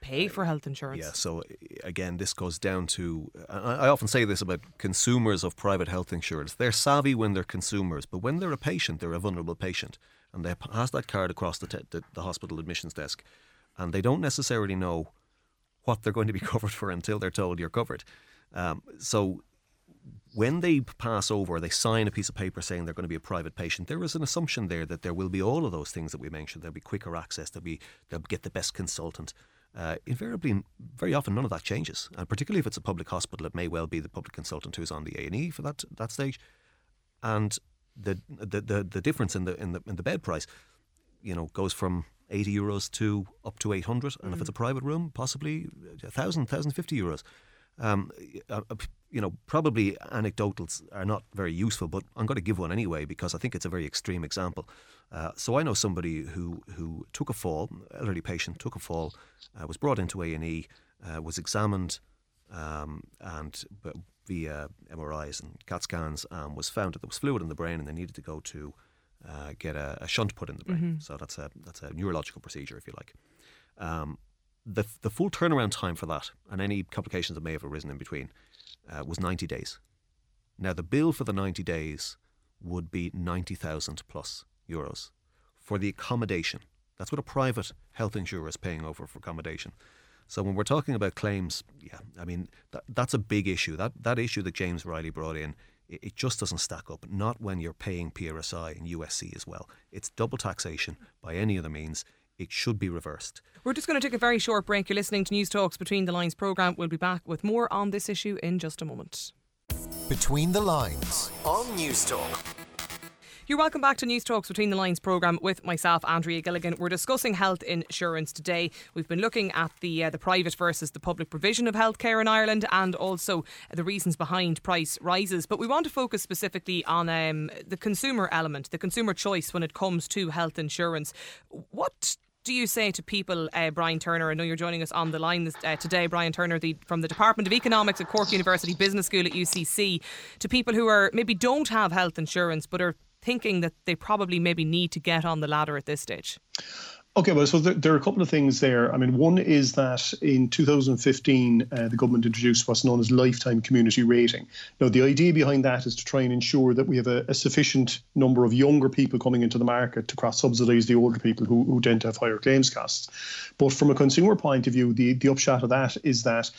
pay for health insurance. Yeah, so again, this goes down to, I often say this about consumers of private health insurance, they're savvy when they're consumers, but when they're a patient, they're a vulnerable patient, and they pass that card across the, te- the, the hospital admissions desk. And they don't necessarily know what they're going to be covered for until they're told you're covered. Um, so when they pass over, they sign a piece of paper saying they're going to be a private patient, there is an assumption there that there will be all of those things that we mentioned. There'll be quicker access, there'll be, they'll get the best consultant. Uh, invariably, very often, none of that changes. And particularly if it's a public hospital, it may well be the public consultant who's on the A and E for that that stage. And the the the, the difference in the in the in the bed price, you know, goes from eighty euros to up to eight hundred. And mm. if it's a private room, possibly one thousand, one thousand fifty euros. Um, uh, you know, probably anecdotals are not very useful, but I'm going to give one anyway because I think it's a very extreme example. Uh, so I know somebody who, who took a fall, elderly patient took a fall, uh, was brought into A and E, uh, was examined um, and uh, via M R Is and C A T scans, and was found that there was fluid in the brain, and they needed to go to uh, get a, a shunt put in the brain. Mm-hmm. So that's a that's a neurological procedure, if you like. Um, the the full turnaround time for that and any complications that may have arisen in between uh, was ninety days. Now the bill for the ninety days would be ninety thousand plus euros for the accommodation. That's what a private health insurer is paying over for accommodation. So when we're talking about claims, yeah, I mean that, that's a big issue. That that issue that James Reilly brought in, it, it just doesn't stack up. Not when you're paying P R S I and U S C as well. It's double taxation by any other means. It should be reversed. We're just going to take a very short break. You're listening to News Talks Between the Lines programme. We'll be back with more on this issue in just a moment. Between the Lines on News Talk. You're welcome back to News Talks Between the Lines programme with myself, Andrea Gilligan. We're discussing health insurance today. We've been looking at the uh, the private versus the public provision of healthcare in Ireland, and also the reasons behind price rises. But we want to focus specifically on um, the consumer element, the consumer choice when it comes to health insurance. What do you say to people, uh, Brian Turner? I know you're joining us on the line this, uh, today, Brian Turner, the, from the Department of Economics at Cork University Business School at U C C, to people who are maybe don't have health insurance but are thinking that they probably maybe need to get on the ladder at this stage? Okay, well, so there, there are a couple of things there. I mean, one is that in two thousand fifteen, uh, the government introduced what's known as lifetime community rating. Now, the idea behind that is to try and ensure that we have a, a sufficient number of younger people coming into the market to cross-subsidise the older people who, who tend to have higher claims costs. But from a consumer point of view, the, the upshot of that is that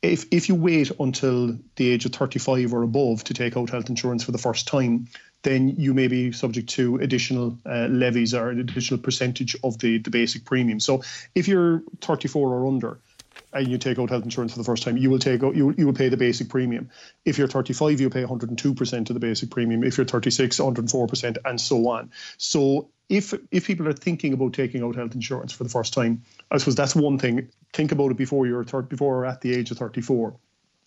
If if you wait until the age of thirty-five or above to take out health insurance for the first time, then you may be subject to additional uh, levies or an additional percentage of the, the basic premium. So if you're thirty-four or under and you take out health insurance for the first time, you will take out, you, you will pay the basic premium. If you're thirty-five, you pay one hundred two percent of the basic premium. If you're thirty-six, one hundred four percent, and so on. So If if people are thinking about taking out health insurance for the first time, I suppose that's one thing. Think about it before you're thir- before or at the age of thirty-four.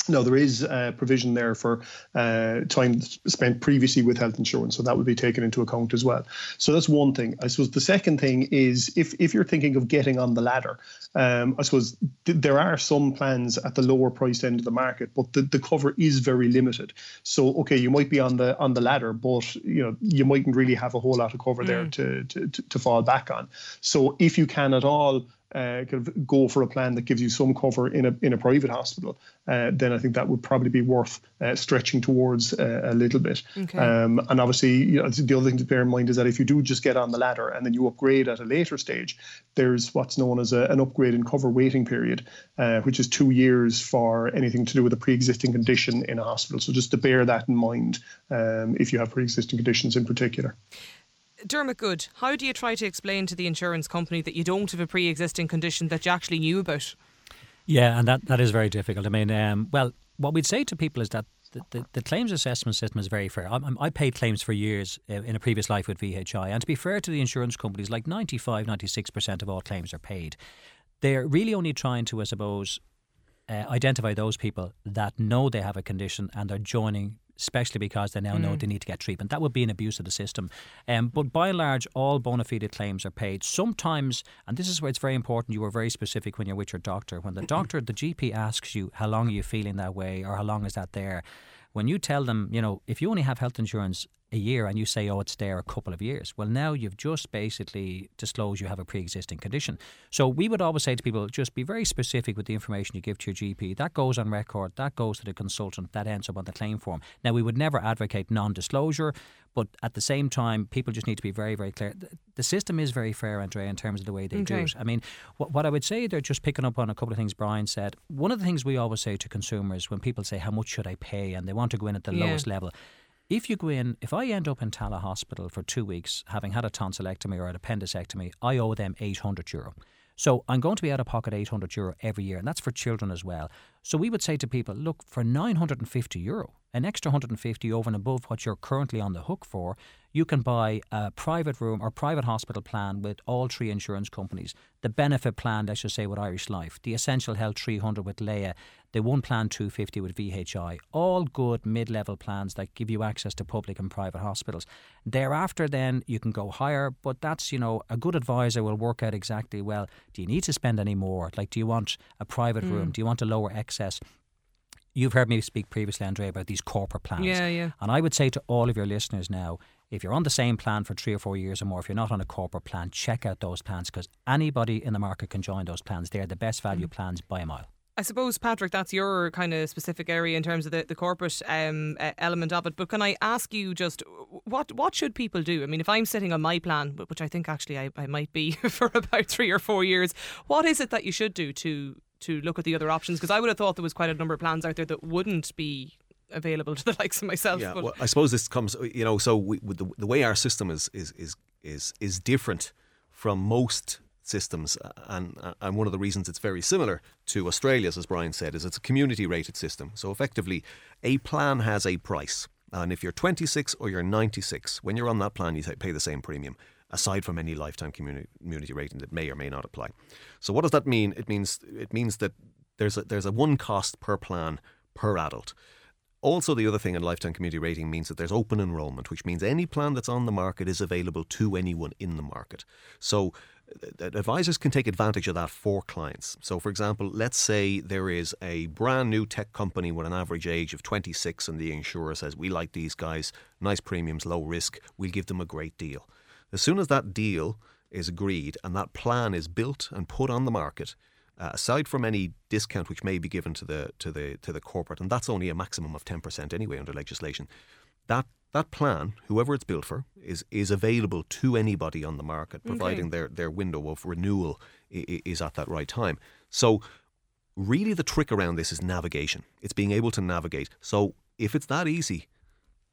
Now, there is uh, provision there for uh, time spent previously with health insurance, so that would be taken into account as well. So that's one thing. I suppose the second thing is if, if you're thinking of getting on the ladder, um, I suppose th- there are some plans at the lower priced end of the market, but the, the cover is very limited. So, OK, you might be on the on the ladder, but you know you mightn't really have a whole lot of cover mm. there to, to, to fall back on. So if you can at all, Uh, kind of go for a plan that gives you some cover in a in a private hospital, uh, then I think that would probably be worth uh, stretching towards uh, a little bit. Okay. Um, and obviously, you know, the other thing to bear in mind is that if you do just get on the ladder and then you upgrade at a later stage, there's what's known as a, an upgrade and cover waiting period, uh, which is two years for anything to do with a pre-existing condition in a hospital. So just to bear that in mind um, if you have pre-existing conditions in particular. Dermot Good, how do you try to explain to the insurance company that you don't have a pre-existing condition that you actually knew about? Yeah, and that, that is very difficult. I mean, um, well, what we'd say to people is that the, the, the claims assessment system is very fair. I, I paid claims for years in a previous life with V H I, and to be fair to the insurance companies, like ninety-five, ninety-six percent of all claims are paid. They're really only trying to, I suppose, uh, identify those people that know they have a condition and are joining, especially because they now mm. know they need to get treatment. That would be an abuse of the system. Um, but by and large, all bona fide claims are paid. Sometimes, and this is where it's very important, you are very specific when you're with your doctor. When the doctor, the G P asks you, how long are you feeling that way or how long is that there? When you tell them, you know, if you only have health insurance a year and you say, oh, it's there a couple of years, well, now you've just basically disclosed you have a pre-existing condition. So we would always say to people, just be very specific with the information you give to your G P. That goes on record, that goes to the consultant, that ends up on the claim form. Now, we would never advocate non-disclosure, but at the same time, people just need to be very, very clear. The system is very fair, Andrea, in terms of the way they okay. do it. I mean, what, what I would say, they're just picking up on a couple of things Brian said. One of the things we always say to consumers when people say, how much should I pay? And they want to go in at the yeah. lowest level. If you go in, if I end up in Tallaght Hospital for two weeks, having had a tonsillectomy or an appendicectomy, I owe them eight hundred euro. So I'm going to be out of pocket eight hundred euro every year, and that's for children as well. So we would say to people, look, for nine hundred fifty euro, an extra one hundred fifty over and above what you're currently on the hook for, you can buy a private room or private hospital plan with all three insurance companies. The benefit plan, I should say, with Irish Life, the Essential Health three hundred with Laya, the One Plan two fifty with V H I, all good mid-level plans that give you access to public and private hospitals. Thereafter then you can go higher, but that's, you know, a good advisor will work out exactly, well, do you need to spend any more? Like, do you want a private mm. room? Do you want a lower excess? You've heard me speak previously, Andrea, about these corporate plans. Yeah, yeah. And I would say to all of your listeners now, if you're on the same plan for three or four years or more, if you're not on a corporate plan, check out those plans, because anybody in the market can join those plans. They're the best value mm. plans by a mile. I suppose, Patrick, that's your kind of specific area in terms of the, the corporate um, uh, element of it. But can I ask you just what what should people do? I mean, if I'm sitting on my plan, which I think actually I, I might be for about three or four years, what is it that you should do to to look at the other options? Because I would have thought there was quite a number of plans out there that wouldn't be available to the likes of myself. Yeah, but well, I suppose this comes, you know, so we, with the, the way our system is is is is is different from most systems, and and one of the reasons it's very similar to Australia's, as Brian said, is it's a community rated system. So effectively a plan has a price, and if you're twenty-six or you're ninety-six, when you're on that plan you pay the same premium, aside from any lifetime community, community rating that may or may not apply. So what does that mean? It means it means that there's a, there's a one cost per plan per adult. Also, the other thing in lifetime community rating means that there's open enrollment, which means any plan that's on the market is available to anyone in the market. So advisors can take advantage of that for clients. So, for example, let's say there is a brand new tech company with an average age of twenty-six and the insurer says, we like these guys, nice premiums, low risk, we'll give them a great deal. As soon as that deal is agreed and that plan is built and put on the market, Uh, aside from any discount which may be given to the to the to the corporate, and that's only a maximum of ten percent anyway under legislation, that that plan, whoever it's built for, is is available to anybody on the market, providing okay. their their window of renewal is at that right time. So, really, the trick around this is navigation. It's being able to navigate. So, if it's that easy,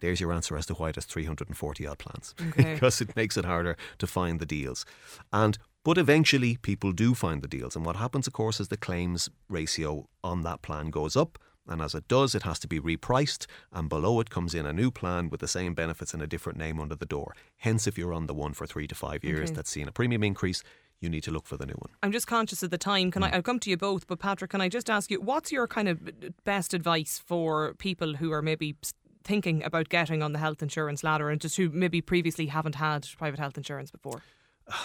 there's your answer as to why there's three hundred forty odd plans, okay. because it makes it harder to find the deals. And but eventually people do find the deals. And what happens, of course, is the claims ratio on that plan goes up. And as it does, it has to be repriced. And below it comes in a new plan with the same benefits and a different name under the door. Hence, if you're on the one for three to five years okay. that's seen a premium increase, you need to look for the new one. I'm just conscious of the time. Can mm. I, I'll come to you both, but Patrick, can I just ask you, what's your kind of best advice for people who are maybe thinking about getting on the health insurance ladder and just who maybe previously haven't had private health insurance before?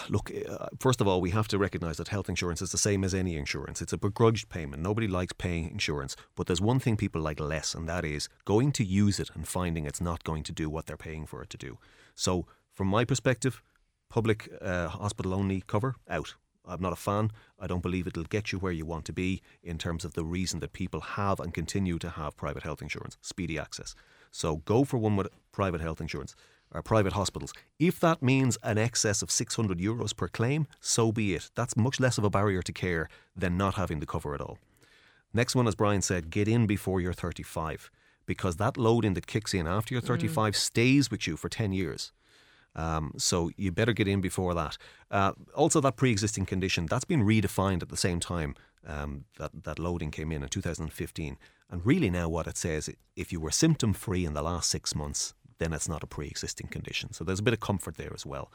Look, uh, first of all, we have to recognise that health insurance is the same as any insurance. It's a begrudged payment. Nobody likes paying insurance. But there's one thing people like less, and that is going to use it and finding it's not going to do what they're paying for it to do. So from my perspective, public uh, hospital only cover, out. I'm not a fan. I don't believe it'll get you where you want to be in terms of the reason that people have and continue to have private health insurance, speedy access. So go for one with private health insurance. Or private hospitals. If that means an excess of six hundred euros per claim, so be it. That's much less of a barrier to care than not having the cover at all. Next one, as Brian said, get in before you're thirty-five, because that loading that kicks in after you're thirty-five mm. stays with you for ten years. Um, so you better get in before that. Uh, also, that pre-existing condition, that's been redefined at the same time um, that, that loading came in in two thousand fifteen. And really now what it says, if you were symptom-free in the last six months, then it's not a pre-existing condition. So there's a bit of comfort there as well.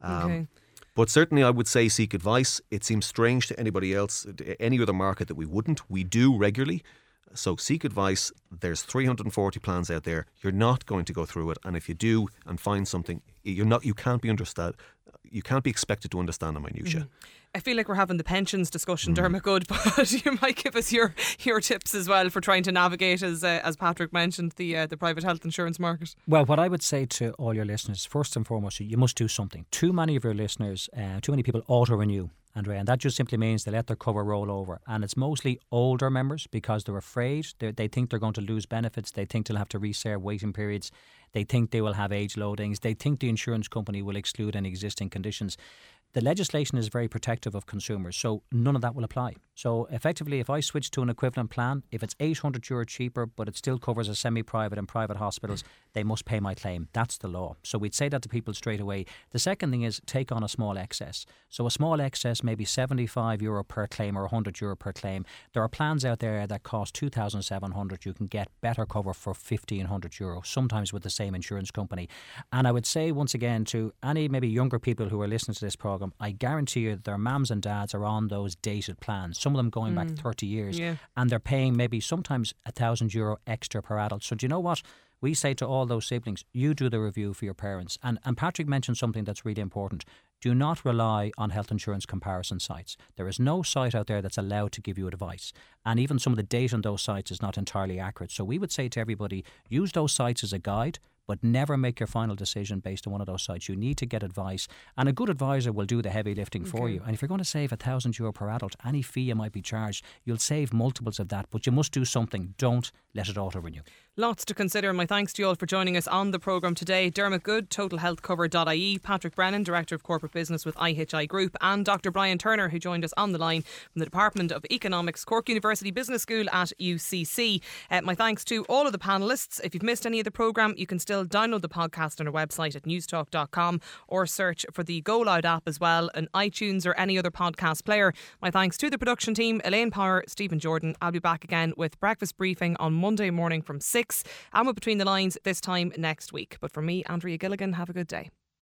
Um, okay. But certainly I would say seek advice. It seems strange to anybody else, any other market that we wouldn't. We do regularly. So seek advice. There's three hundred forty plans out there. You're not going to go through it. And if you do and find something, you're not, you can't be understood. You can't be expected to understand the minutiae. Mm. I feel like we're having the pensions discussion, mm. Dermot Good, but you might give us your, your tips as well for trying to navigate, as uh, as Patrick mentioned, the uh, the private health insurance market. Well, what I would say to all your listeners, first and foremost, you must do something. Too many of your listeners, uh, too many people auto-renew, Andrea, and that just simply means they let their cover roll over. And it's mostly older members because they're afraid. They're, they think they're going to lose benefits. They think they'll have to reserve waiting periods. They think they will have age loadings. They think the insurance company will exclude any existing conditions. The legislation is very protective of consumers, so none of that will apply. So effectively, if I switch to an equivalent plan, if it's eight hundred euro cheaper, but it still covers a semi-private and private hospitals, they must pay my claim. That's the law. So we'd say that to people straight away. The second thing is take on a small excess. So a small excess may be seventy-five euro per claim or one hundred euro per claim. There are plans out there that cost two thousand seven hundred. You can get better cover for fifteen hundred euro, sometimes with the same insurance company. And I would say once again to any maybe younger people who are listening to this programme, I guarantee you that their mums and dads are on those dated plans, some of them going mm. back thirty years, yeah. and they're paying maybe sometimes a thousand euro extra per adult. So do you know what? We say to all those siblings, you do the review for your parents. And, and Patrick mentioned something that's really important. Do not rely on health insurance comparison sites. There is no site out there that's allowed to give you advice. And even some of the data on those sites is not entirely accurate. So we would say to everybody, use those sites as a guide, but never make your final decision based on one of those sites. You need to get advice, and a good advisor will do the heavy lifting okay. for you. And if you're going to save a thousand euro per adult, any fee you might be charged, you'll save multiples of that, but you must do something. Don't let it auto-renew. Lots to consider. My thanks to you all for joining us on the programme today. Dermot Good, Total Health Cover dot I E, Patrick Brennan, Director of Corporate Business with I H I Group, and Doctor Brian Turner, who joined us on the line from the Department of Economics, Cork University Business School at U C C. Uh, my thanks to all of the panellists. If you've missed any of the programme, you can still download the podcast on our website at newstalk dot com or search for the Go Loud app as well on iTunes or any other podcast player. My thanks to the production team, Elaine Power, Stephen Jordan. I'll be back again with Breakfast Briefing on Monday morning from six, and we're Between the Lines this time next week. But from me, Andrea Gilligan, have a good day.